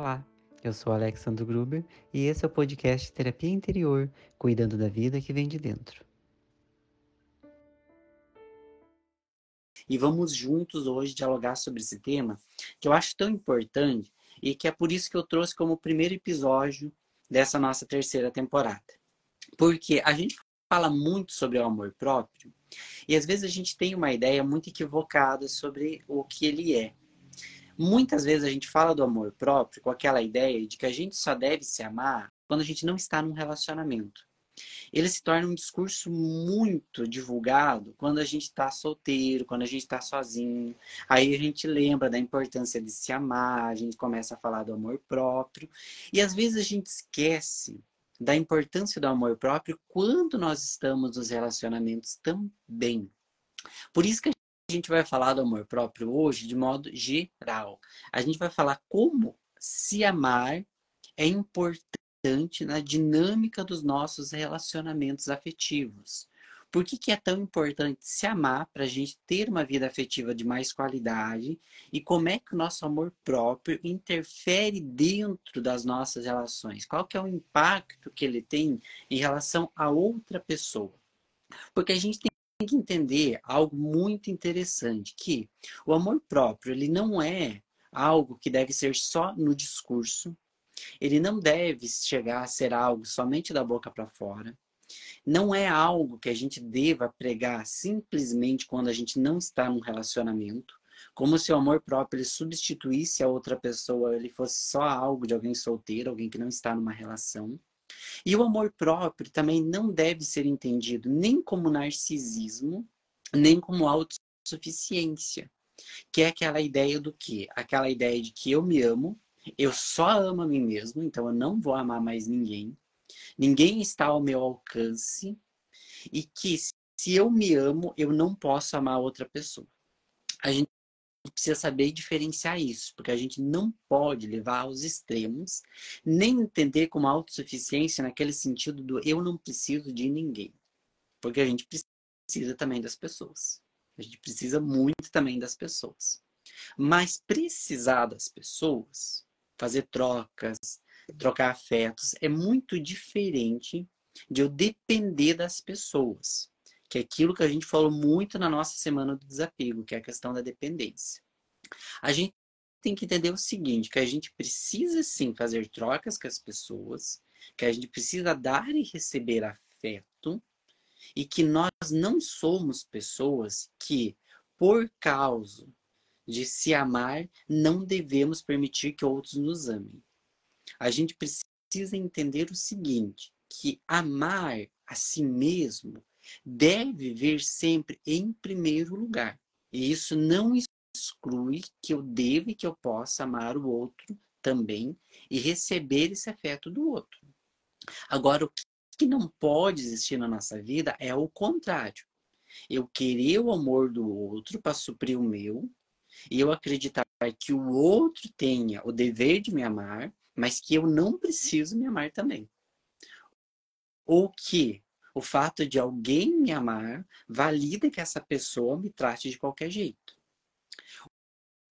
Olá, eu sou Alexandre Gruber e esse é o podcast Terapia Interior, cuidando da vida que vem de dentro. E vamos juntos hoje dialogar sobre esse tema que eu acho tão importante e que é por isso que eu trouxe como primeiro episódio dessa nossa terceira temporada. Porque a gente fala muito sobre o amor próprio e às vezes a gente tem uma ideia muito equivocada sobre o que ele é. Muitas vezes a gente fala do amor próprio com aquela ideia de que a gente só deve se amar quando a gente não está num relacionamento. Ele se torna um discurso muito divulgado quando a gente está solteiro, quando a gente está sozinho. Aí a gente lembra da importância de se amar, a gente começa a falar do amor próprio. E às vezes a gente esquece da importância do amor próprio quando nós estamos nos relacionamentos também. Por isso que a gente vai falar do amor próprio hoje de modo geral. A gente vai falar como se amar é importante na dinâmica dos nossos relacionamentos afetivos. Por que que é tão importante se amar para a gente ter uma vida afetiva de mais qualidade? E como é que o nosso amor próprio interfere dentro das nossas relações? Qual que é o impacto que ele tem em relação a outra pessoa? Porque a gente tem que entender algo muito interessante, que o amor próprio ele não é algo que deve ser só no discurso, ele não deve chegar a ser algo somente da boca para fora, não é algo que a gente deva pregar simplesmente quando a gente não está num relacionamento, como se o amor próprio ele substituísse a outra pessoa, ele fosse só algo de alguém solteiro, alguém que não está numa relação. E o amor próprio também não deve ser entendido nem como narcisismo, nem como autossuficiência, que é aquela ideia do quê? Aquela ideia de que eu me amo, eu só amo a mim mesmo, então eu não vou amar mais ninguém, ninguém está ao meu alcance, e que se eu me amo, eu não posso amar outra pessoa. A gente precisa saber diferenciar isso, porque a gente não pode levar aos extremos, nem entender como autossuficiência naquele sentido do eu não preciso de ninguém, porque a gente precisa também das pessoas, a gente precisa muito também das pessoas, mas precisar das pessoas, fazer trocas, trocar afetos, é muito diferente de eu depender das pessoas. Que é aquilo que a gente falou muito na nossa semana do desapego, que é a questão da dependência. A gente tem que entender o seguinte, que a gente precisa sim fazer trocas com as pessoas, que a gente precisa dar e receber afeto, e que nós não somos pessoas que, por causa de se amar, não devemos permitir que outros nos amem. A gente precisa entender o seguinte, que amar a si mesmo deve vir sempre em primeiro lugar. E isso não exclui que eu deva e que eu possa amar o outro também e receber esse afeto do outro. Agora, o que não pode existir na nossa vida é o contrário. Eu querer o amor do outro para suprir o meu e eu acreditar que o outro tenha o dever de me amar, mas que eu não preciso me amar também. Ou que o fato de alguém me amar valida que essa pessoa me trate de qualquer jeito.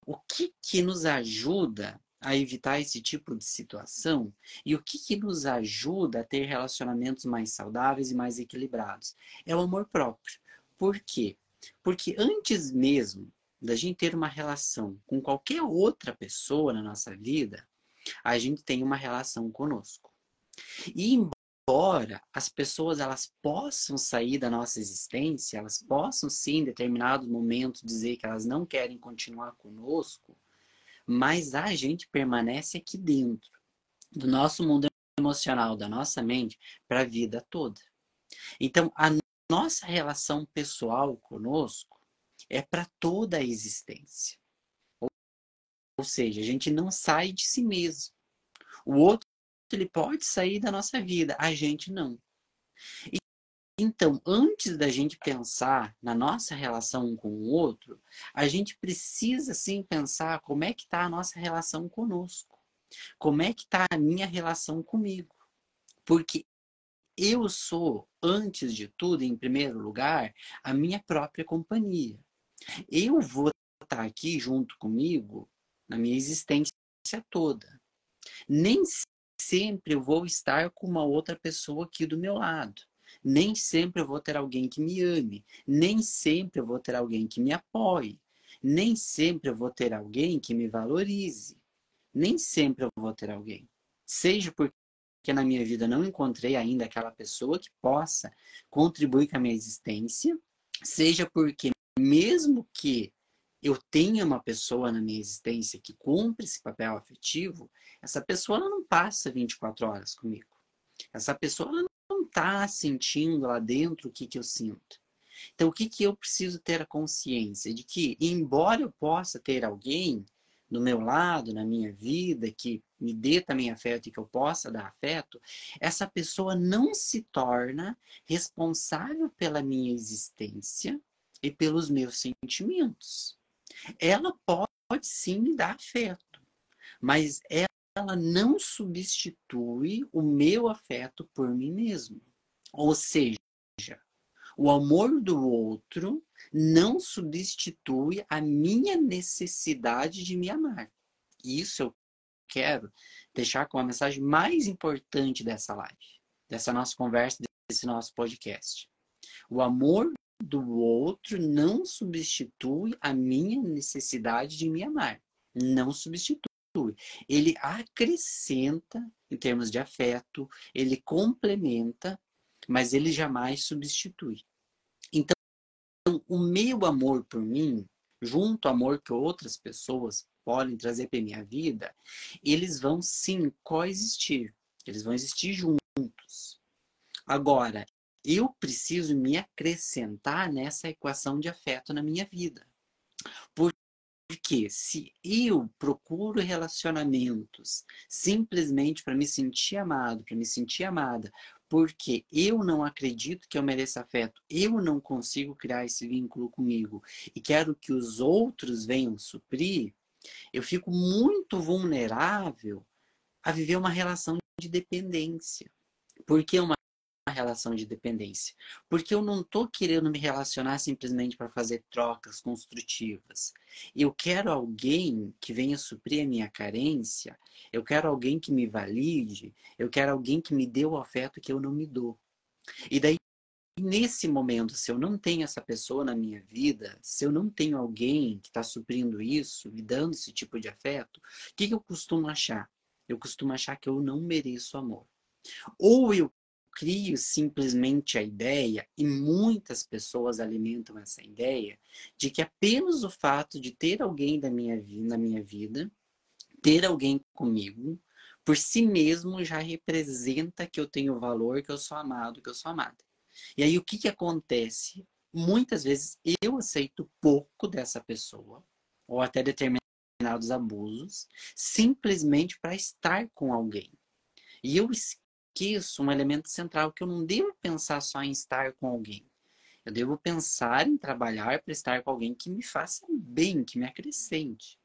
O que que nos ajuda a evitar esse tipo de situação? E o que que nos ajuda a ter relacionamentos mais saudáveis e mais equilibrados? É o amor próprio. Por quê? Porque antes mesmo da gente ter uma relação com qualquer outra pessoa na nossa vida, a gente tem uma relação conosco. E embora as pessoas elas possam sair da nossa existência, elas possam sim em determinado momento dizer que elas não querem continuar conosco, mas a gente permanece aqui dentro do nosso mundo emocional, da nossa mente, para a vida toda. Então a nossa relação pessoal conosco é para toda a existência. Ou seja, a gente não sai de si mesmo. O outro ele pode sair da nossa vida, a gente não. Então, antes da gente pensar na nossa relação um com o outro, a gente precisa sim pensar como é que está a nossa relação conosco, como é que está a minha relação comigo. Porque eu sou, antes de tudo, em primeiro lugar, a minha própria companhia. Eu vou estar aqui junto comigo na minha existência toda. Nem sempre eu vou estar com uma outra pessoa aqui do meu lado. Nem sempre eu vou ter alguém que me ame. Nem sempre eu vou ter alguém que me apoie. Nem sempre eu vou ter alguém que me valorize. Nem sempre eu vou ter alguém. Seja porque na minha vida não encontrei ainda aquela pessoa que possa contribuir com a minha existência. Seja porque mesmo que eu tenha uma pessoa na minha existência que cumpre esse papel afetivo, essa pessoa ela não passa 24 horas comigo. Essa pessoa ela não está sentindo lá dentro o que eu sinto. Então, o que eu preciso ter a consciência? De que, embora eu possa ter alguém do meu lado, na minha vida, que me dê também afeto e que eu possa dar afeto, essa pessoa não se torna responsável pela minha existência e pelos meus sentimentos. Ela pode sim me dar afeto, mas ela não substitui o meu afeto por mim mesmo. Ou seja, o amor do outro não substitui a minha necessidade de me amar. Isso eu quero deixar como a mensagem mais importante dessa live, dessa nossa conversa, desse nosso podcast. O amor do outro não substitui a minha necessidade de me amar. Não substitui. Ele acrescenta em termos de afeto, ele complementa, mas ele jamais substitui. Então, o meu amor por mim, junto ao amor que outras pessoas podem trazer para a minha vida, eles vão sim coexistir. Eles vão existir juntos. Agora, eu preciso me acrescentar nessa equação de afeto na minha vida. Porque se eu procuro relacionamentos simplesmente para me sentir amado, para me sentir amada, porque eu não acredito que eu mereça afeto, eu não consigo criar esse vínculo comigo e quero que os outros venham suprir, eu fico muito vulnerável a viver uma relação de dependência. Por que uma relação de dependência? Porque eu não estou querendo me relacionar simplesmente para fazer trocas construtivas. Eu quero alguém que venha suprir a minha carência, eu quero alguém que me valide, eu quero alguém que me dê o afeto que eu não me dou. E daí, nesse momento, se eu não tenho essa pessoa na minha vida, se eu não tenho alguém que está suprindo isso, me dando esse tipo de afeto, o que eu costumo achar? Eu costumo achar que eu não mereço amor. Ou eu crio simplesmente a ideia, e muitas pessoas alimentam essa ideia, de que apenas o fato de ter alguém na minha vida, ter alguém comigo, por si mesmo já representa que eu tenho valor, que eu sou amado, que eu sou amada. E aí o que acontece? Muitas vezes eu aceito pouco dessa pessoa, ou até determinados abusos, simplesmente para estar com alguém. E eu esqueço um elemento central, que eu não devo pensar só em estar com alguém. Eu devo pensar em trabalhar para estar com alguém que me faça bem, que me acrescente.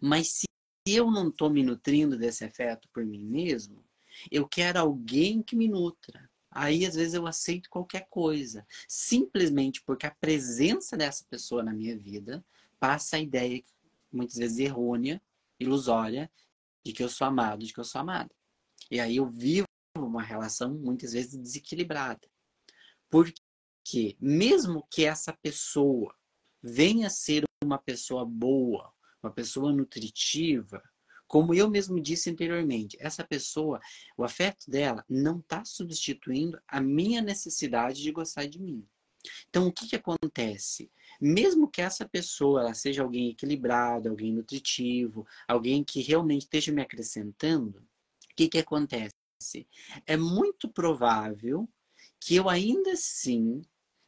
Mas se eu não estou me nutrindo desse afeto por mim mesmo, eu quero alguém que me nutra. Aí, às vezes, eu aceito qualquer coisa, simplesmente porque a presença dessa pessoa na minha vida passa a ideia, muitas vezes errônea, ilusória, de que eu sou amado, de que eu sou amada. E aí eu vivo uma relação muitas vezes desequilibrada. Porque mesmo que essa pessoa venha a ser uma pessoa boa, uma pessoa nutritiva, como eu mesmo disse anteriormente, essa pessoa, o afeto dela não está substituindo a minha necessidade de gostar de mim. Então, o que acontece? Mesmo que essa pessoa ela seja alguém equilibrado, alguém nutritivo, alguém que realmente esteja me acrescentando, o que acontece? É muito provável que eu ainda assim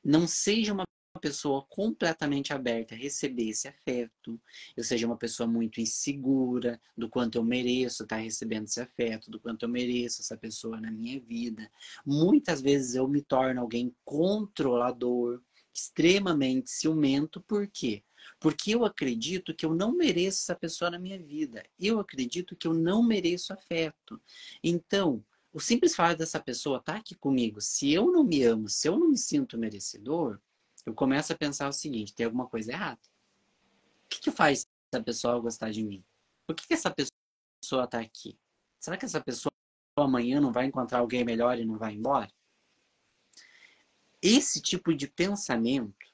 não seja uma pessoa completamente aberta a receber esse afeto, eu seja uma pessoa muito insegura do quanto eu mereço estar recebendo esse afeto, do quanto eu mereço essa pessoa na minha vida. Muitas vezes eu me torno alguém controlador, extremamente ciumento. Por quê? Porque eu acredito que eu não mereço essa pessoa na minha vida. Eu acredito que eu não mereço afeto. Então, o simples fato dessa pessoa estar aqui comigo, se eu não me amo, se eu não me sinto merecedor, eu começo a pensar o seguinte: tem alguma coisa errada. O que faz essa pessoa gostar de mim? Por que essa pessoa está aqui? Será que essa pessoa amanhã não vai encontrar alguém melhor e não vai embora? Esse tipo de pensamento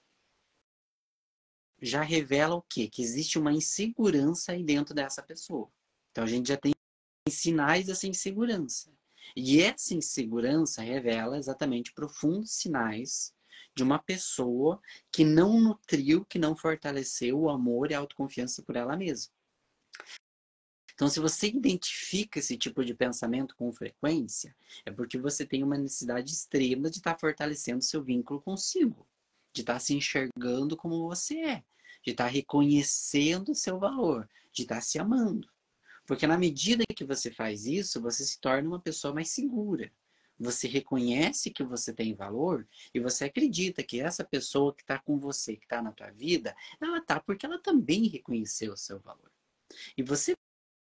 já revela o quê? Que existe uma insegurança aí dentro dessa pessoa. Então a gente já tem sinais dessa insegurança. E essa insegurança revela exatamente profundos sinais de uma pessoa que não nutriu, que não fortaleceu o amor e a autoconfiança por ela mesma. Então, se você identifica esse tipo de pensamento com frequência, é porque você tem uma necessidade extrema de estar fortalecendo seu vínculo consigo, de estar se enxergando como você é, de estar reconhecendo o seu valor, de estar se amando. Porque na medida que você faz isso, você se torna uma pessoa mais segura. Você reconhece que você tem valor e você acredita que essa pessoa que está com você, que está na tua vida, ela está porque ela também reconheceu o seu valor. E você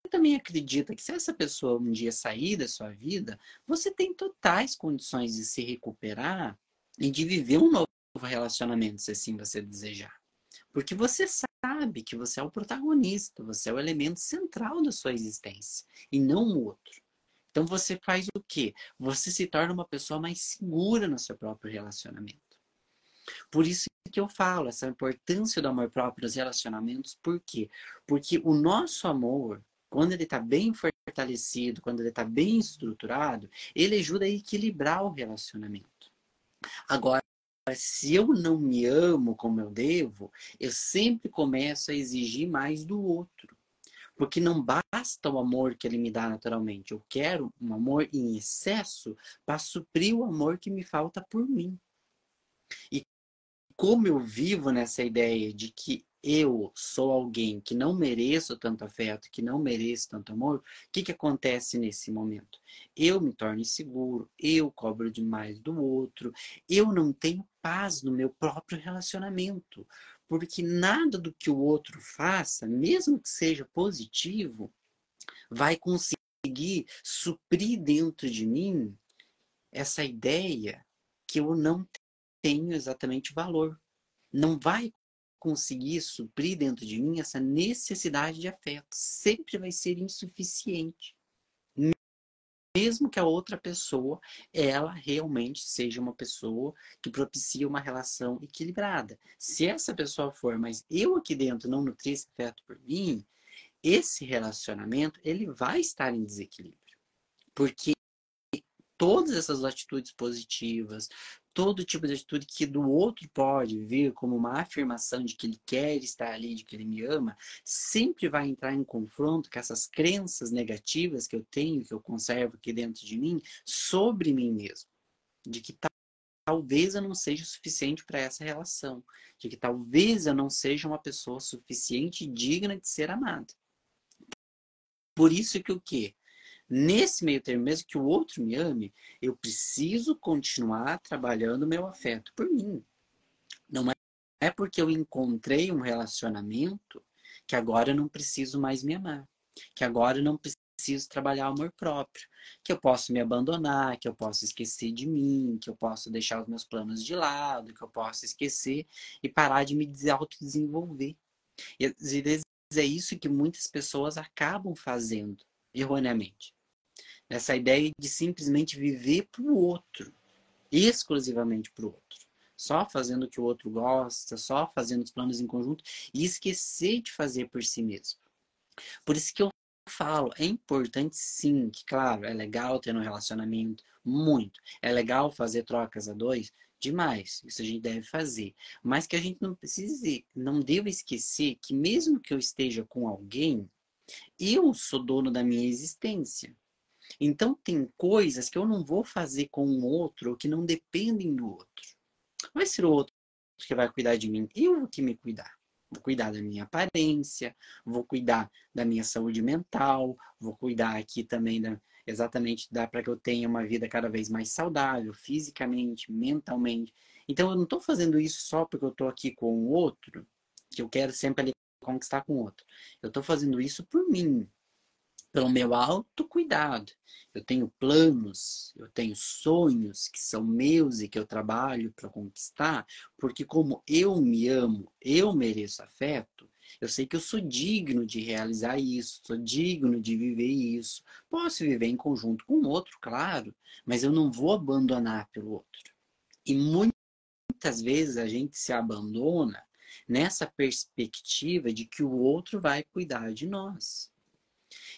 também acredita que se essa pessoa um dia sair da sua vida, você tem totais condições de se recuperar e de viver um novo relacionamento, se assim você desejar. Porque você sabe que você é o protagonista, você é o elemento central da sua existência e não o outro. Então você faz o quê? Você se torna uma pessoa mais segura no seu próprio relacionamento. Por isso que eu falo essa importância do amor próprio nos relacionamentos. Por quê? Porque o nosso amor, quando ele está bem fortalecido, quando ele está bem estruturado, ele ajuda a equilibrar o relacionamento. Agora, se eu não me amo como eu devo, eu sempre começo a exigir mais do outro. Porque não basta o amor que ele me dá naturalmente. Eu quero um amor em excesso para suprir o amor que me falta por mim. E como eu vivo nessa ideia de que eu sou alguém que não mereço tanto afeto, que não mereço tanto amor, o que que acontece nesse momento? Eu me torno inseguro, eu cobro demais do outro, eu não tenho paz no meu próprio relacionamento. Porque nada do que o outro faça, mesmo que seja positivo, vai conseguir suprir dentro de mim essa ideia que eu não tenho exatamente valor. Não vai conseguir suprir dentro de mim essa necessidade de afeto. Sempre vai ser insuficiente. Mesmo que a outra pessoa, ela realmente seja uma pessoa que propicia uma relação equilibrada. Se essa pessoa for, mas eu aqui dentro não nutri esse afeto por mim, esse relacionamento, ele vai estar em desequilíbrio. Porque todas essas atitudes positivas, todo tipo de atitude que do outro pode vir como uma afirmação de que ele quer estar ali, de que ele me ama, sempre vai entrar em confronto com essas crenças negativas que eu tenho, que eu conservo aqui dentro de mim, sobre mim mesmo. De que talvez eu não seja suficiente para essa relação. De que talvez eu não seja uma pessoa suficiente e digna de ser amada. Por isso que o quê? Nesse meio termo, mesmo que o outro me ame, eu preciso continuar trabalhando o meu afeto por mim. Não é porque eu encontrei um relacionamento que agora eu não preciso mais me amar. Que agora eu não preciso trabalhar o amor próprio. Que eu posso me abandonar, que eu posso esquecer de mim, que eu posso deixar os meus planos de lado, que eu posso esquecer e parar de me autodesenvolver. E às vezes é isso que muitas pessoas acabam fazendo, erroneamente. Essa ideia de simplesmente viver para o outro, exclusivamente para o outro. Só fazendo o que o outro gosta, só fazendo os planos em conjunto e esquecer de fazer por si mesmo. Por isso que eu falo, é importante sim, que claro, é legal ter um relacionamento, muito. É legal fazer trocas a dois, demais. Isso a gente deve fazer. Mas que a gente não precise, não deva esquecer que mesmo que eu esteja com alguém, eu sou dono da minha existência. Então tem coisas que eu não vou fazer com o outro, que não dependem do outro. Vai ser o outro que vai cuidar de mim. Eu vou que me cuidar. Vou cuidar da minha aparência, vou cuidar da minha saúde mental, vou cuidar aqui também exatamente para que eu tenha uma vida cada vez mais saudável, fisicamente, mentalmente. Então eu não estou fazendo isso só porque eu estou aqui com o outro, que eu quero sempre ali conquistar com o outro. Eu estou fazendo isso por mim, pelo meu autocuidado. Eu tenho planos, eu tenho sonhos que são meus e que eu trabalho para conquistar, porque como eu me amo, eu mereço afeto, Eu sei que eu sou digno de realizar isso, sou digno de viver isso. Posso viver em conjunto com o outro, claro, mas eu não vou abandonar pelo outro. E muitas vezes a gente se abandona nessa perspectiva de que o outro vai cuidar de nós.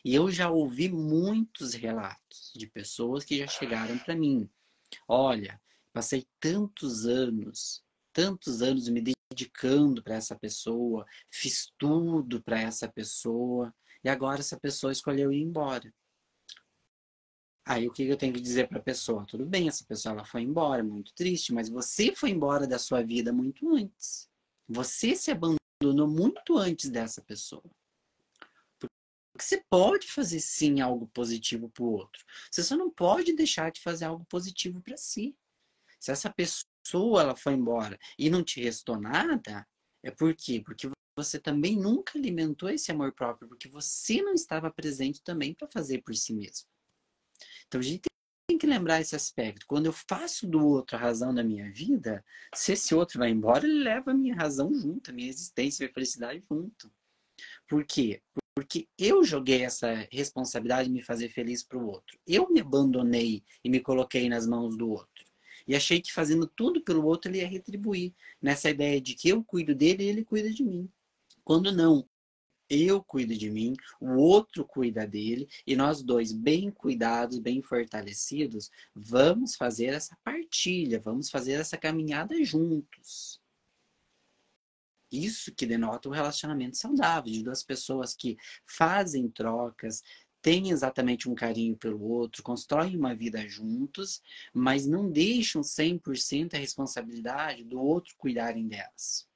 E eu já ouvi muitos relatos de pessoas que já chegaram para mim. Olha, passei tantos anos me dedicando para essa pessoa, fiz tudo para essa pessoa, e agora essa pessoa escolheu ir embora. Aí o que eu tenho que dizer para a pessoa? Tudo bem, essa pessoa ela foi embora, muito triste, mas você foi embora da sua vida muito antes. Você se abandonou muito antes dessa pessoa. Porque você pode fazer sim algo positivo para o outro. Você só não pode deixar de fazer algo positivo para si. Se essa pessoa ela foi embora e não te restou nada, é por quê? Porque você também nunca alimentou esse amor próprio, porque você não estava presente também para fazer por si mesmo. Então a gente tem que lembrar esse aspecto. Quando eu faço do outro a razão da minha vida, se esse outro vai embora, ele leva a minha razão junto, a minha existência, a minha felicidade junto. Por quê? Porque eu joguei essa responsabilidade de me fazer feliz para o outro. Eu me abandonei e me coloquei nas mãos do outro. E achei que fazendo tudo pelo outro ele ia retribuir. Nessa ideia de que eu cuido dele e ele cuida de mim. Quando não, eu cuido de mim, o outro cuida dele. E nós dois, bem cuidados, bem fortalecidos, vamos fazer essa partilha. Vamos fazer essa caminhada juntos. Isso que denota um relacionamento saudável. De duas pessoas que fazem trocas, tem exatamente um carinho pelo outro, constroem uma vida juntos, mas não deixam 100% a responsabilidade do outro cuidarem delas.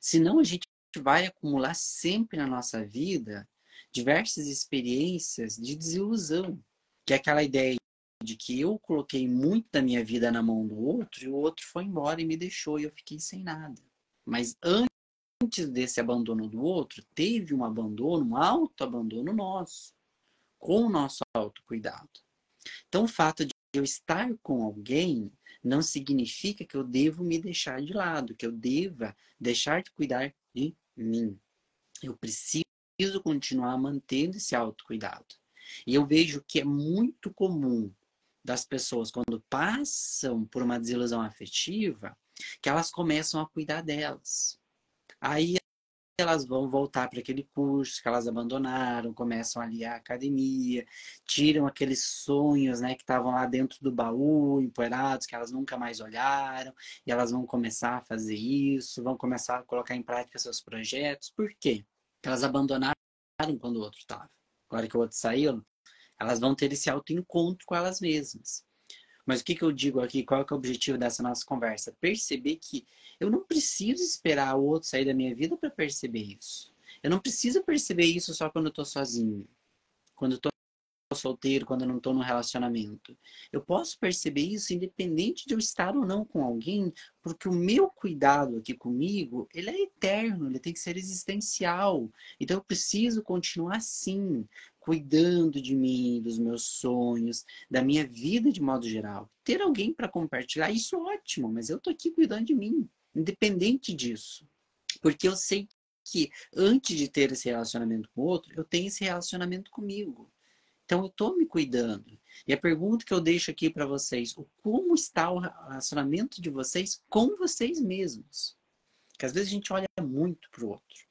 Senão a gente vai acumular sempre na nossa vida diversas experiências de desilusão, que é aquela ideia de que eu coloquei muito da minha vida na mão do outro e o outro foi embora e me deixou e eu fiquei sem nada. Mas antes desse abandono do outro, teve um abandono, um autoabandono nosso, com o nosso autocuidado. Então, o fato de eu estar com alguém não significa que eu devo me deixar de lado, que eu deva deixar de cuidar de mim. Eu preciso continuar mantendo esse autocuidado. E eu vejo que é muito comum das pessoas, quando passam por uma desilusão afetiva, que elas começam a cuidar delas. Aí elas vão voltar para aquele curso que elas abandonaram, começam ali a academia, tiram aqueles sonhos, né, que estavam lá dentro do baú, empoeirados, que elas nunca mais olharam, e elas vão começar a fazer isso, vão começar a colocar em prática seus projetos. Por quê? Porque elas abandonaram quando o outro estava. Agora que o outro saiu, elas vão ter esse autoencontro com elas mesmas. Mas o que eu digo aqui? Qual que é o objetivo dessa nossa conversa? Perceber que eu não preciso esperar o outro sair da minha vida para perceber isso. Eu não preciso perceber isso só quando eu estou sozinho, quando eu estou solteiro, quando eu não estou num relacionamento. Eu posso perceber isso independente de eu estar ou não com alguém, porque o meu cuidado aqui comigo, ele é eterno, ele tem que ser existencial. Então eu preciso continuar assim, cuidando de mim, dos meus sonhos, da minha vida de modo geral. Ter alguém para compartilhar, isso é ótimo, mas eu estou aqui cuidando de mim, independente disso. Porque eu sei que antes de ter esse relacionamento com o outro, eu tenho esse relacionamento comigo. Então eu estou me cuidando. E a pergunta que eu deixo aqui para vocês, como está o relacionamento de vocês com vocês mesmos? Porque às vezes a gente olha muito para o outro.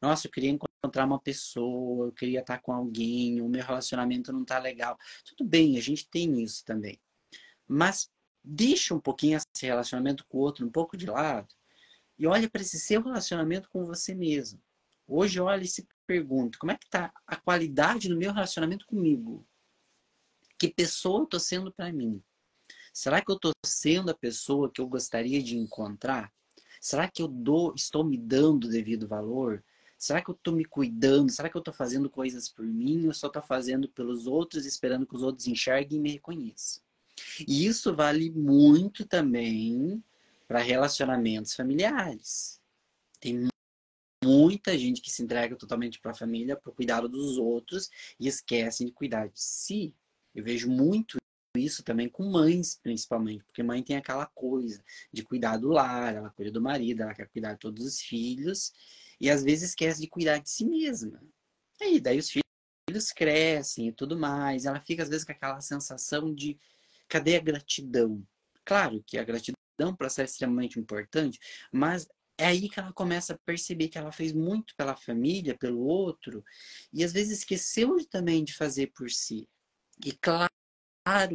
Nossa, eu queria encontrar uma pessoa, eu queria estar com alguém, o meu relacionamento não está legal. Tudo bem, a gente tem isso também. Mas deixa um pouquinho esse relacionamento com o outro um pouco de lado e olha para esse seu relacionamento com você mesmo. Hoje olha e se pergunta, como é que está a qualidade do meu relacionamento comigo? Que pessoa eu estou sendo para mim? Será que eu estou sendo a pessoa que eu gostaria de encontrar? Será que eu estou me dando o devido valor? Será que eu estou me cuidando? Será que eu estou fazendo coisas por mim? Ou só estou fazendo pelos outros, esperando que os outros enxerguem e me reconheçam? E isso vale muito também para relacionamentos familiares. Tem muita gente que se entrega totalmente para a família, para o cuidado dos outros e esquecem de cuidar de si. Eu vejo muito isso também com mães, principalmente, porque mãe tem aquela coisa de cuidar do lar, ela cuida do marido, ela quer cuidar de todos os filhos. E às vezes esquece de cuidar de si mesma. Aí, daí os filhos crescem e tudo mais. Ela fica às vezes com aquela sensação de cadê a gratidão? Claro que a gratidão é um processo extremamente importante, mas é aí que ela começa a perceber que ela fez muito pela família, pelo outro, e às vezes esqueceu também de fazer por si. E claro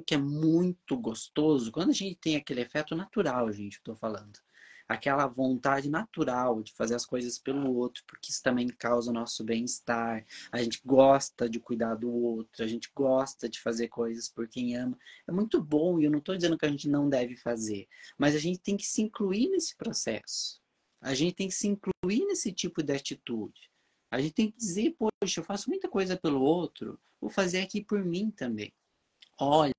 que é muito gostoso quando a gente tem aquele efeito natural, gente, eu tô falando. Aquela vontade natural de fazer as coisas pelo outro, porque isso também causa o nosso bem-estar. A gente gosta de cuidar do outro, a gente gosta de fazer coisas por quem ama. É muito bom, e eu não estou dizendo que a gente não deve fazer, mas a gente tem que se incluir nesse processo. A gente tem que se incluir nesse tipo de atitude. A gente tem que dizer, poxa, eu faço muita coisa pelo outro, vou fazer aqui por mim também. Olha,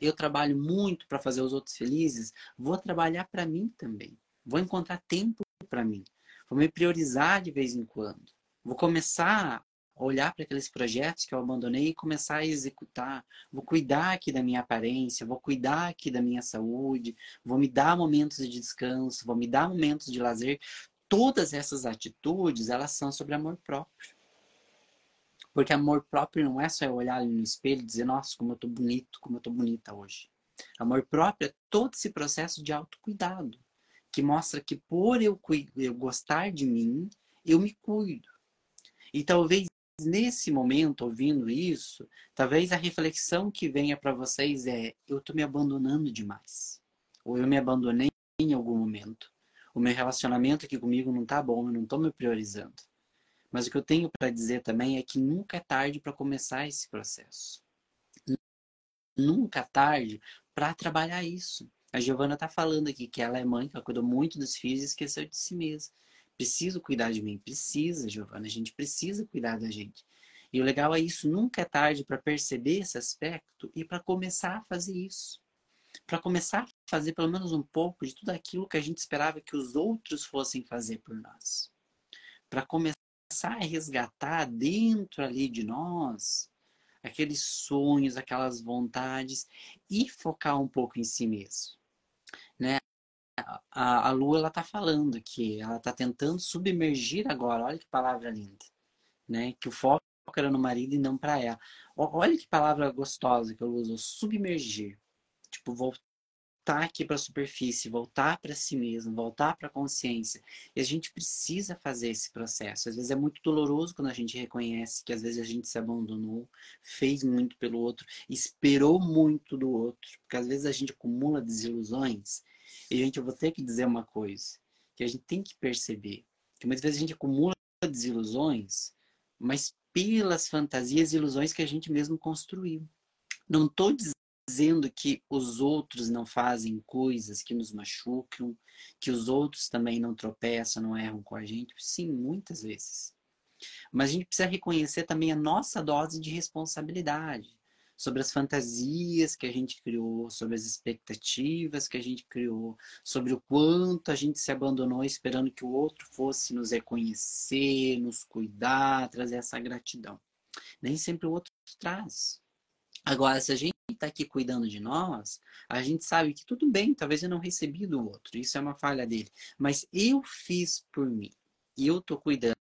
eu trabalho muito para fazer os outros felizes, vou trabalhar para mim também. Vou encontrar tempo para mim. Vou me priorizar de vez em quando. Vou começar a olhar para aqueles projetos que eu abandonei e começar a executar. Vou cuidar aqui da minha aparência, vou cuidar aqui da minha saúde, vou me dar momentos de descanso, vou me dar momentos de lazer. Todas essas atitudes, elas são sobre amor próprio. Porque amor próprio não é só eu olhar ali no espelho e dizer, nossa, como eu tô bonito, como eu tô bonita hoje. Amor próprio é todo esse processo de autocuidado. Que mostra que por eu gostar de mim, eu me cuido. E talvez nesse momento, ouvindo isso, talvez a reflexão que venha para vocês é eu estou me abandonando demais. Ou eu me abandonei em algum momento. O meu relacionamento aqui comigo não está bom, eu não estou me priorizando. Mas o que eu tenho para dizer também é que nunca é tarde para começar esse processo. Nunca é tarde para trabalhar isso. A Giovana está falando aqui que ela é mãe, que ela cuidou muito dos filhos e esqueceu de si mesma. Preciso cuidar de mim. Precisa, Giovana. A gente precisa cuidar da gente. E o legal é isso. Nunca é tarde para perceber esse aspecto e para começar a fazer isso. Para começar a fazer pelo menos um pouco de tudo aquilo que a gente esperava que os outros fossem fazer por nós. Para começar a resgatar dentro ali de nós aqueles sonhos, aquelas vontades e focar um pouco em si mesmo. Né? A Lu, ela tá falando que ela tá tentando submergir agora, olha que palavra linda, né? Que o foco era no marido e não para ela. Olha que palavra gostosa que eu uso, submergir. Tipo, voltar aqui para a superfície, voltar para si mesmo, voltar para a consciência. E a gente precisa fazer esse processo. Às vezes é muito doloroso quando a gente reconhece que às vezes a gente se abandonou, fez muito pelo outro, esperou muito do outro. Porque às vezes a gente acumula desilusões. E, gente, eu vou ter que dizer uma coisa, que a gente tem que perceber. Que muitas vezes a gente acumula desilusões, mas pelas fantasias e ilusões que a gente mesmo construiu. Não estou dizendo que os outros não fazem coisas que nos machucam, que os outros também não tropeçam, não erram com a gente. Sim, muitas vezes. Mas a gente precisa reconhecer também a nossa dose de responsabilidade sobre as fantasias que a gente criou, sobre as expectativas que a gente criou, sobre o quanto a gente se abandonou esperando que o outro fosse nos reconhecer, nos cuidar, trazer essa gratidão. Nem sempre o outro traz. Agora, se a gente está aqui cuidando de nós, a gente sabe que tudo bem, talvez eu não recebi do outro, isso é uma falha dele, mas eu fiz por mim, e eu estou cuidando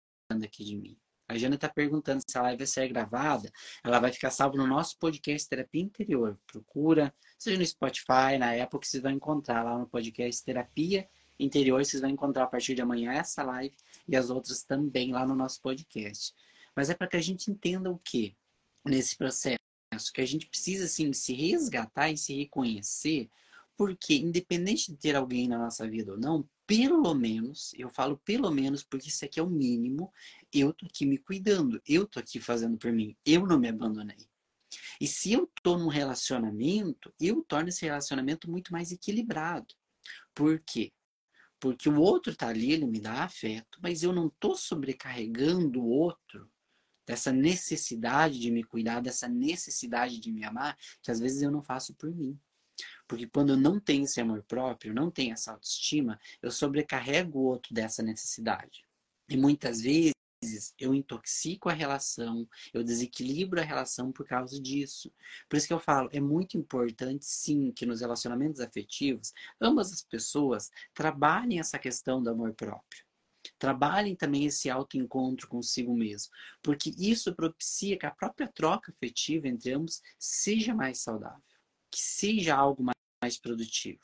aqui de mim. A Jana está perguntando se a live vai ser gravada, ela vai ficar salva no nosso podcast Terapia Interior. Procura, seja no Spotify, na Apple, que vocês vão encontrar lá no podcast Terapia Interior, vocês vão encontrar a partir de amanhã essa live e as outras também lá no nosso podcast. Mas é para que a gente entenda o quê? Nesse processo, que a gente precisa assim, se resgatar e se reconhecer, porque independente de ter alguém na nossa vida ou não, pelo menos, eu falo pelo menos porque isso aqui é o mínimo, eu tô aqui me cuidando, eu tô aqui fazendo por mim, eu não me abandonei. E se eu tô num relacionamento, eu torno esse relacionamento muito mais equilibrado. Por quê? Porque o outro tá ali, ele me dá afeto, mas eu não tô sobrecarregando o outro dessa necessidade de me cuidar, dessa necessidade de me amar, que às vezes eu não faço por mim. Porque quando eu não tenho esse amor próprio, eu não tenho essa autoestima, eu sobrecarrego o outro dessa necessidade. E muitas vezes eu intoxico a relação, eu desequilibro a relação por causa disso. Por isso que eu falo, é muito importante sim que nos relacionamentos afetivos, ambas as pessoas trabalhem essa questão do amor próprio. Trabalhem também esse autoencontro consigo mesmo, porque isso propicia que a própria troca afetiva entre ambos seja mais saudável, que seja algo mais produtivo.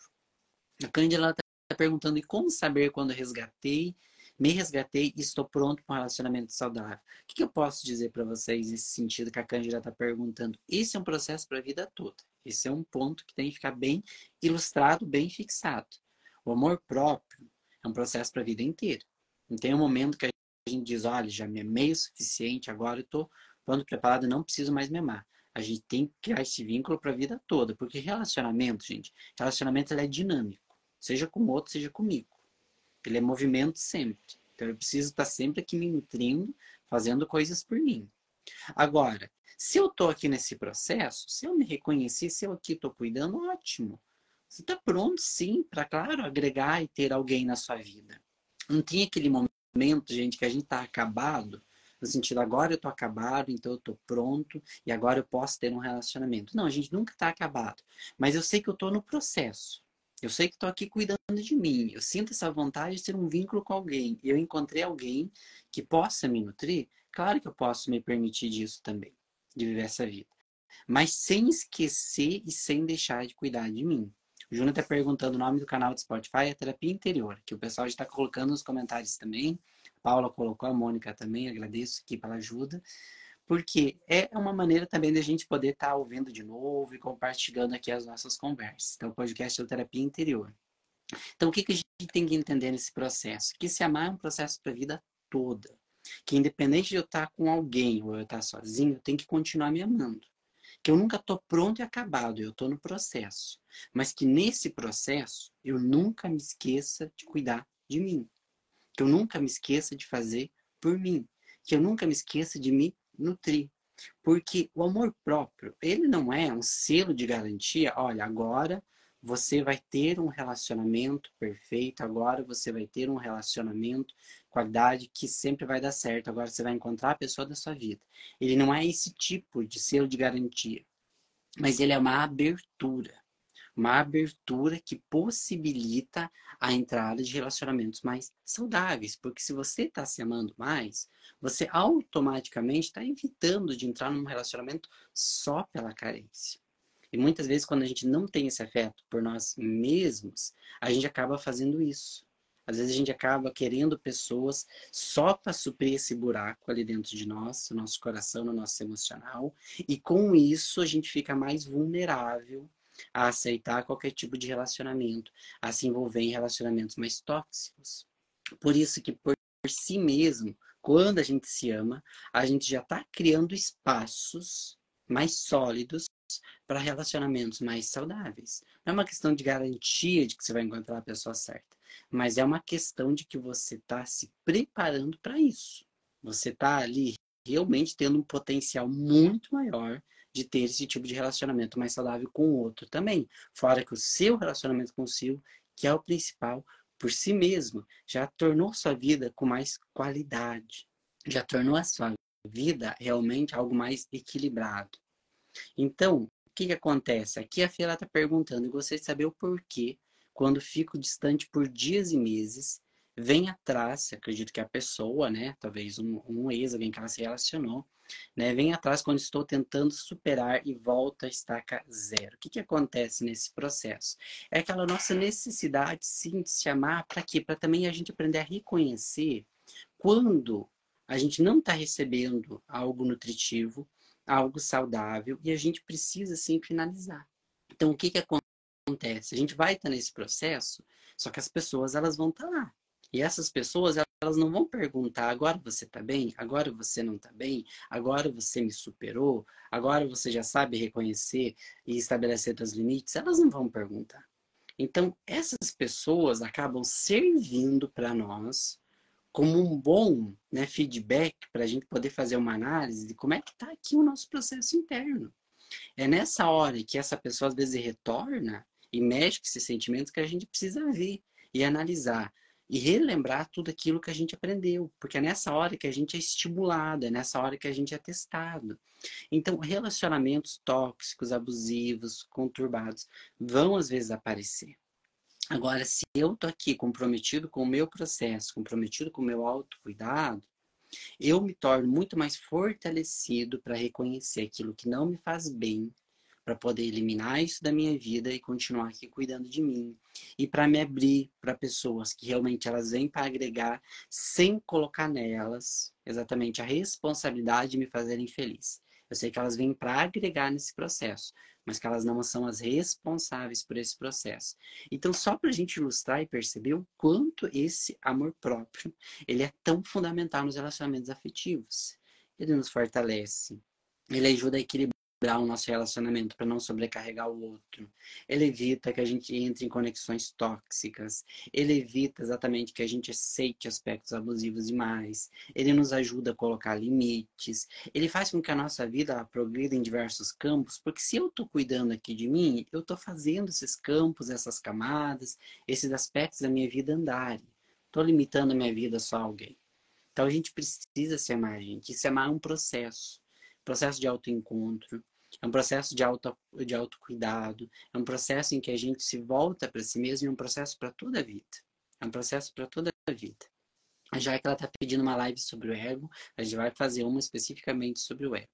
A Cândida está perguntando: e como saber quando resgatei, me resgatei e estou pronto para um relacionamento saudável? O que eu posso dizer para vocês nesse sentido que a Cândida está perguntando? Esse é um processo para a vida toda. Esse é um ponto que tem que ficar bem ilustrado, bem fixado. O amor próprio é um processo para a vida inteira. Não tem um momento que a gente diz: olha, já me amei o suficiente, agora eu estou pronto, preparado, não preciso mais me amar. A gente tem que criar esse vínculo para a vida toda, porque relacionamento, gente, relacionamento ele é dinâmico, seja com o outro, seja comigo. Ele é movimento sempre. Então eu preciso estar sempre aqui me nutrindo, fazendo coisas por mim. Agora, se eu estou aqui nesse processo, se eu me reconheci, se eu aqui estou cuidando, ótimo. Você está pronto, sim, para, claro, agregar e ter alguém na sua vida. Não tem aquele momento, gente, que a gente está acabado, no sentido, agora eu estou acabado, então eu estou pronto e agora eu posso ter um relacionamento. Não, a gente nunca está acabado. Mas eu sei que eu estou no processo. Eu sei que estou aqui cuidando de mim. Eu sinto essa vontade de ter um vínculo com alguém. Eu encontrei alguém que possa me nutrir. Claro que eu posso me permitir disso também, de viver essa vida. Mas sem esquecer e sem deixar de cuidar de mim. O Júnior está perguntando: o nome do canal do Spotify é Terapia Interior, que o pessoal já está colocando nos comentários também. A Paula colocou, a Mônica também, agradeço aqui pela ajuda. Porque é uma maneira também de a gente poder estar ouvindo de novo e compartilhando aqui as nossas conversas. Então, o podcast é o Terapia Interior. Então, o que a gente tem que entender nesse processo? Que se amar é um processo para a vida toda. Que independente de eu estar com alguém ou eu estar sozinho, eu tenho que continuar me amando. Que eu nunca estou pronto e acabado, eu estou no processo. Mas que nesse processo, eu nunca me esqueça de cuidar de mim. Que eu nunca me esqueça de fazer por mim. Que eu nunca me esqueça de me nutrir. Porque o amor próprio, ele não é um selo de garantia. Olha, agora você vai ter um relacionamento perfeito, agora você vai ter um relacionamento qualidade que sempre vai dar certo, agora você vai encontrar a pessoa da sua vida. Ele não é esse tipo de selo de garantia, mas ele é uma abertura que possibilita a entrada de relacionamentos mais saudáveis, porque se você está se amando mais, você automaticamente está evitando de entrar num relacionamento só pela carência. E muitas vezes, quando a gente não tem esse afeto por nós mesmos, a gente acaba fazendo isso. Às vezes a gente acaba querendo pessoas só para suprir esse buraco ali dentro de nós, no nosso coração, no nosso emocional. E com isso a gente fica mais vulnerável a aceitar qualquer tipo de relacionamento, a se envolver em relacionamentos mais tóxicos. Por isso que por si mesmo, quando a gente se ama, a gente já está criando espaços mais sólidos para relacionamentos mais saudáveis. Não é uma questão de garantia de que você vai encontrar a pessoa certa, mas é uma questão de que você está se preparando para isso. Você está ali realmente tendo um potencial muito maior de ter esse tipo de relacionamento mais saudável com o outro também. Fora que o seu relacionamento consigo, que é o principal por si mesmo, já tornou sua vida com mais qualidade. Já tornou a sua vida realmente algo mais equilibrado. Então, o que acontece? Aqui a Fê está perguntando: eu gostaria de saber o porquê, quando fico distante por dias e meses, vem atrás, acredito que a pessoa, né, talvez um ex, alguém que ela se relacionou, né, vem atrás quando estou tentando superar e volta a estaca zero. O que acontece nesse processo? É aquela nossa necessidade, sim, de se amar. Para quê? Para também a gente aprender a reconhecer quando a gente não está recebendo algo nutritivo, algo saudável, e a gente precisa sim finalizar. Então, o que acontece? A gente vai estar nesse processo, só que as pessoas, elas vão estar lá. E essas pessoas, elas não vão perguntar: agora você está bem? Agora você não está bem? Agora você me superou? Agora você já sabe reconhecer e estabelecer seus limites? Elas não vão perguntar. Então, essas pessoas acabam servindo para nós como um bom, né, feedback para a gente poder fazer uma análise de como é que está aqui o nosso processo interno. É nessa hora que essa pessoa às vezes retorna e mexe com esses sentimentos que a gente precisa ver e analisar e relembrar tudo aquilo que a gente aprendeu. Porque é nessa hora que a gente é estimulado, é nessa hora que a gente é testado. Então, relacionamentos tóxicos, abusivos, conturbados vão às vezes aparecer. Agora, se eu tô aqui comprometido com o meu processo, comprometido com o meu autocuidado, eu me torno muito mais fortalecido para reconhecer aquilo que não me faz bem, para poder eliminar isso da minha vida e continuar aqui cuidando de mim. E para me abrir para pessoas que realmente elas vêm para agregar, sem colocar nelas exatamente a responsabilidade de me fazerem feliz. Eu sei que elas vêm para agregar nesse processo, mas que elas não são as responsáveis por esse processo. Então, só para a gente ilustrar e perceber o quanto esse amor próprio, ele é tão fundamental nos relacionamentos afetivos. Ele nos fortalece, ele ajuda a equilibrar o nosso relacionamento para não sobrecarregar o outro. Ele evita que a gente entre em conexões tóxicas. Ele evita exatamente que a gente aceite aspectos abusivos demais. Ele nos ajuda a colocar limites. Ele faz com que a nossa vida progrida em diversos campos, porque se eu estou cuidando aqui de mim, eu estou fazendo esses campos, essas camadas, esses aspectos da minha vida andarem. Estou limitando a minha vida só a alguém. Então a gente precisa se amar, gente. E se amar é um processo. Processo de autoencontro. É um processo de autocuidado, é um processo em que a gente se volta para si mesmo, e é um processo para toda a vida. É um processo para toda a vida. Já que ela está pedindo uma live sobre o ego, a gente vai fazer uma especificamente sobre o ego.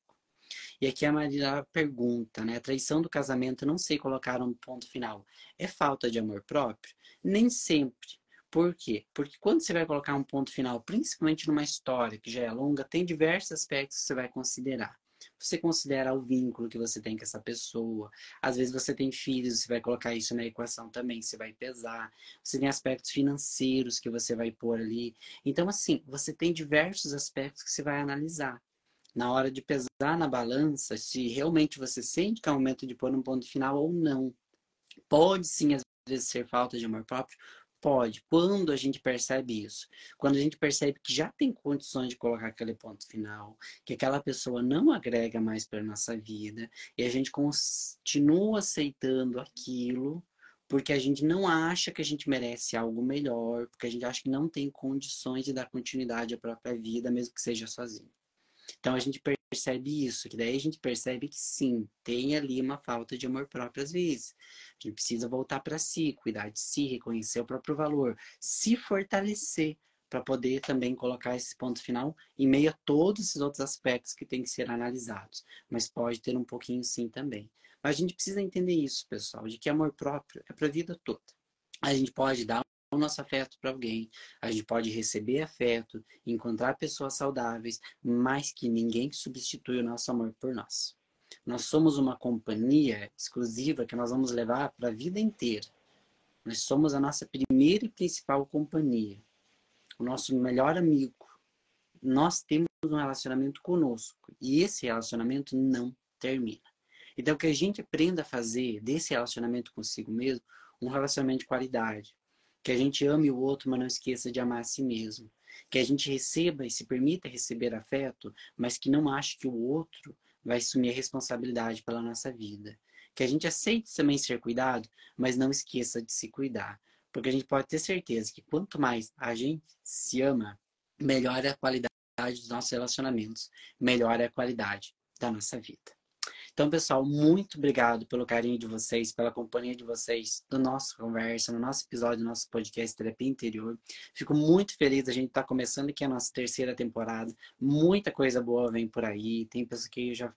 E aqui a Maria pergunta, né? A traição do casamento, não sei colocar um ponto final. É falta de amor próprio? Nem sempre. Por quê? Porque quando você vai colocar um ponto final, principalmente numa história que já é longa, tem diversos aspectos que você vai considerar. Você considera o vínculo que você tem com essa pessoa. Às vezes você tem filhos, você vai colocar isso na equação também, você vai pesar. Você tem aspectos financeiros que você vai pôr ali. Então, assim, você tem diversos aspectos que você vai analisar. Na hora de pesar na balança, se realmente você sente que é o momento de pôr um ponto final ou não. Pode sim, às vezes, ser falta de amor próprio. Pode, quando a gente percebe isso, quando a gente percebe que já tem condições de colocar aquele ponto final, que aquela pessoa não agrega mais para nossa vida, e a gente continua aceitando aquilo, porque a gente não acha que a gente merece algo melhor, porque a gente acha que não tem condições de dar continuidade à própria vida, mesmo que seja sozinho. Então a gente percebe isso, que daí a gente percebe que sim, tem ali uma falta de amor próprio às vezes. A gente precisa voltar para si, cuidar de si, reconhecer o próprio valor, se fortalecer para poder também colocar esse ponto final em meio a todos esses outros aspectos que tem que ser analisados. Mas pode ter um pouquinho sim também. Mas a gente precisa entender isso, pessoal, de que amor próprio é para a vida toda. A gente pode dar o nosso afeto para alguém, a gente pode receber afeto, encontrar pessoas saudáveis, mas que ninguém substitui o nosso amor por nós. Nós somos uma companhia exclusiva que nós vamos levar para a vida inteira. Nós somos a nossa primeira e principal companhia, o nosso melhor amigo. Nós temos um relacionamento conosco e esse relacionamento não termina. Então que a gente aprenda a fazer desse relacionamento consigo mesmo um relacionamento de qualidade. Que a gente ame o outro, mas não esqueça de amar a si mesmo. Que a gente receba e se permita receber afeto, mas que não ache que o outro vai assumir a responsabilidade pela nossa vida. Que a gente aceite também ser cuidado, mas não esqueça de se cuidar. Porque a gente pode ter certeza que quanto mais a gente se ama, melhor é a qualidade dos nossos relacionamentos, melhor é a qualidade da nossa vida. Então, pessoal, muito obrigado pelo carinho de vocês, pela companhia de vocês, da nossa conversa, no nosso episódio, do nosso podcast Terapia Interior. Fico muito feliz, a gente está começando aqui a nossa terceira temporada. Muita coisa boa vem por aí. Tem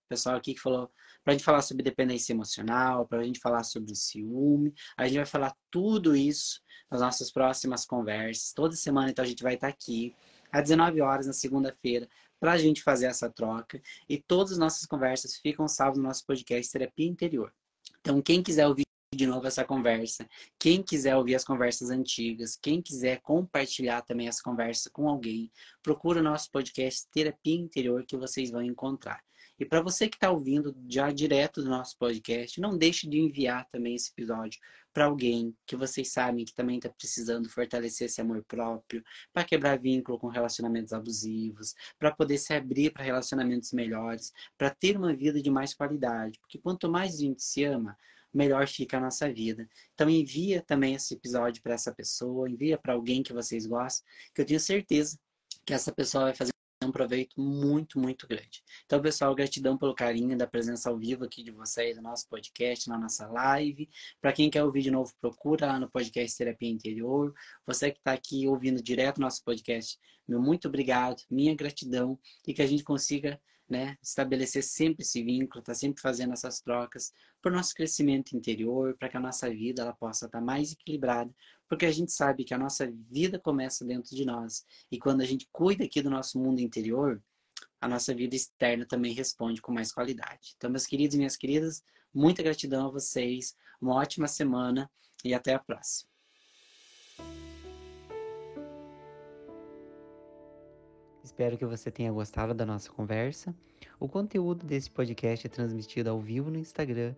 pessoal aqui que falou para a gente falar sobre dependência emocional, para a gente falar sobre ciúme. A gente vai falar tudo isso nas nossas próximas conversas. Toda semana, então, a gente vai estar aqui às 19 horas, na segunda-feira, para a gente fazer essa troca. E todas as nossas conversas ficam salvas no nosso podcast Terapia Interior. Então, quem quiser ouvir de novo essa conversa, quem quiser ouvir as conversas antigas, quem quiser compartilhar também essa conversa com alguém, procura o nosso podcast Terapia Interior que vocês vão encontrar. E para você que está ouvindo já direto do nosso podcast, não deixe de enviar também esse episódio para alguém que vocês sabem que também está precisando fortalecer esse amor próprio, para quebrar vínculo com relacionamentos abusivos, para poder se abrir para relacionamentos melhores, para ter uma vida de mais qualidade. Porque quanto mais a gente se ama, melhor fica a nossa vida. Então envia também esse episódio para essa pessoa, envia para alguém que vocês gostam, que eu tenho certeza que essa pessoa vai fazer um proveito muito, muito grande. Então, pessoal, gratidão pelo carinho da presença ao vivo aqui de vocês, no nosso podcast, na nossa live. Para quem quer ouvir de novo, procura lá no podcast Terapia Interior. Você que está aqui ouvindo direto nosso podcast, meu muito obrigado, minha gratidão, e que a gente consiga, né, estabelecer sempre esse vínculo, tá sempre fazendo essas trocas para o nosso crescimento interior, para que a nossa vida ela possa estar mais equilibrada, porque a gente sabe que a nossa vida começa dentro de nós, e quando a gente cuida aqui do nosso mundo interior, a nossa vida externa também responde com mais qualidade. Então, meus queridos e minhas queridas, muita gratidão a vocês, uma ótima semana e até a próxima. Espero que você tenha gostado da nossa conversa. O conteúdo desse podcast é transmitido ao vivo no Instagram,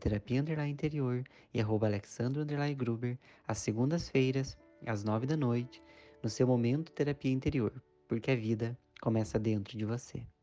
@terapia_interior e @Alexandre_Gruber, às segundas-feiras, às 9 da noite, no seu momento Terapia Interior, porque a vida começa dentro de você.